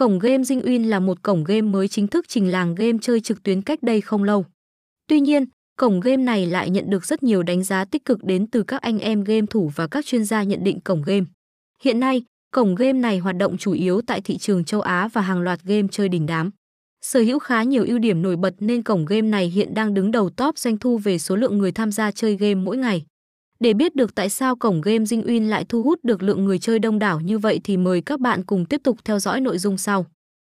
Cổng game Zinwin là một cổng game mới chính thức trình làng game chơi trực tuyến cách đây không lâu. Tuy nhiên, cổng game này lại nhận được rất nhiều đánh giá tích cực đến từ các anh em game thủ và các chuyên gia nhận định cổng game. Hiện nay, cổng game này hoạt động chủ yếu tại thị trường châu Á và hàng loạt game chơi đình đám. Sở hữu khá nhiều ưu điểm nổi bật nên cổng game này hiện đang đứng đầu top doanh thu về số lượng người tham gia chơi game mỗi ngày. Để biết được tại sao cổng game Zinwin lại thu hút được lượng người chơi đông đảo như vậy thì mời các bạn cùng tiếp tục theo dõi nội dung sau.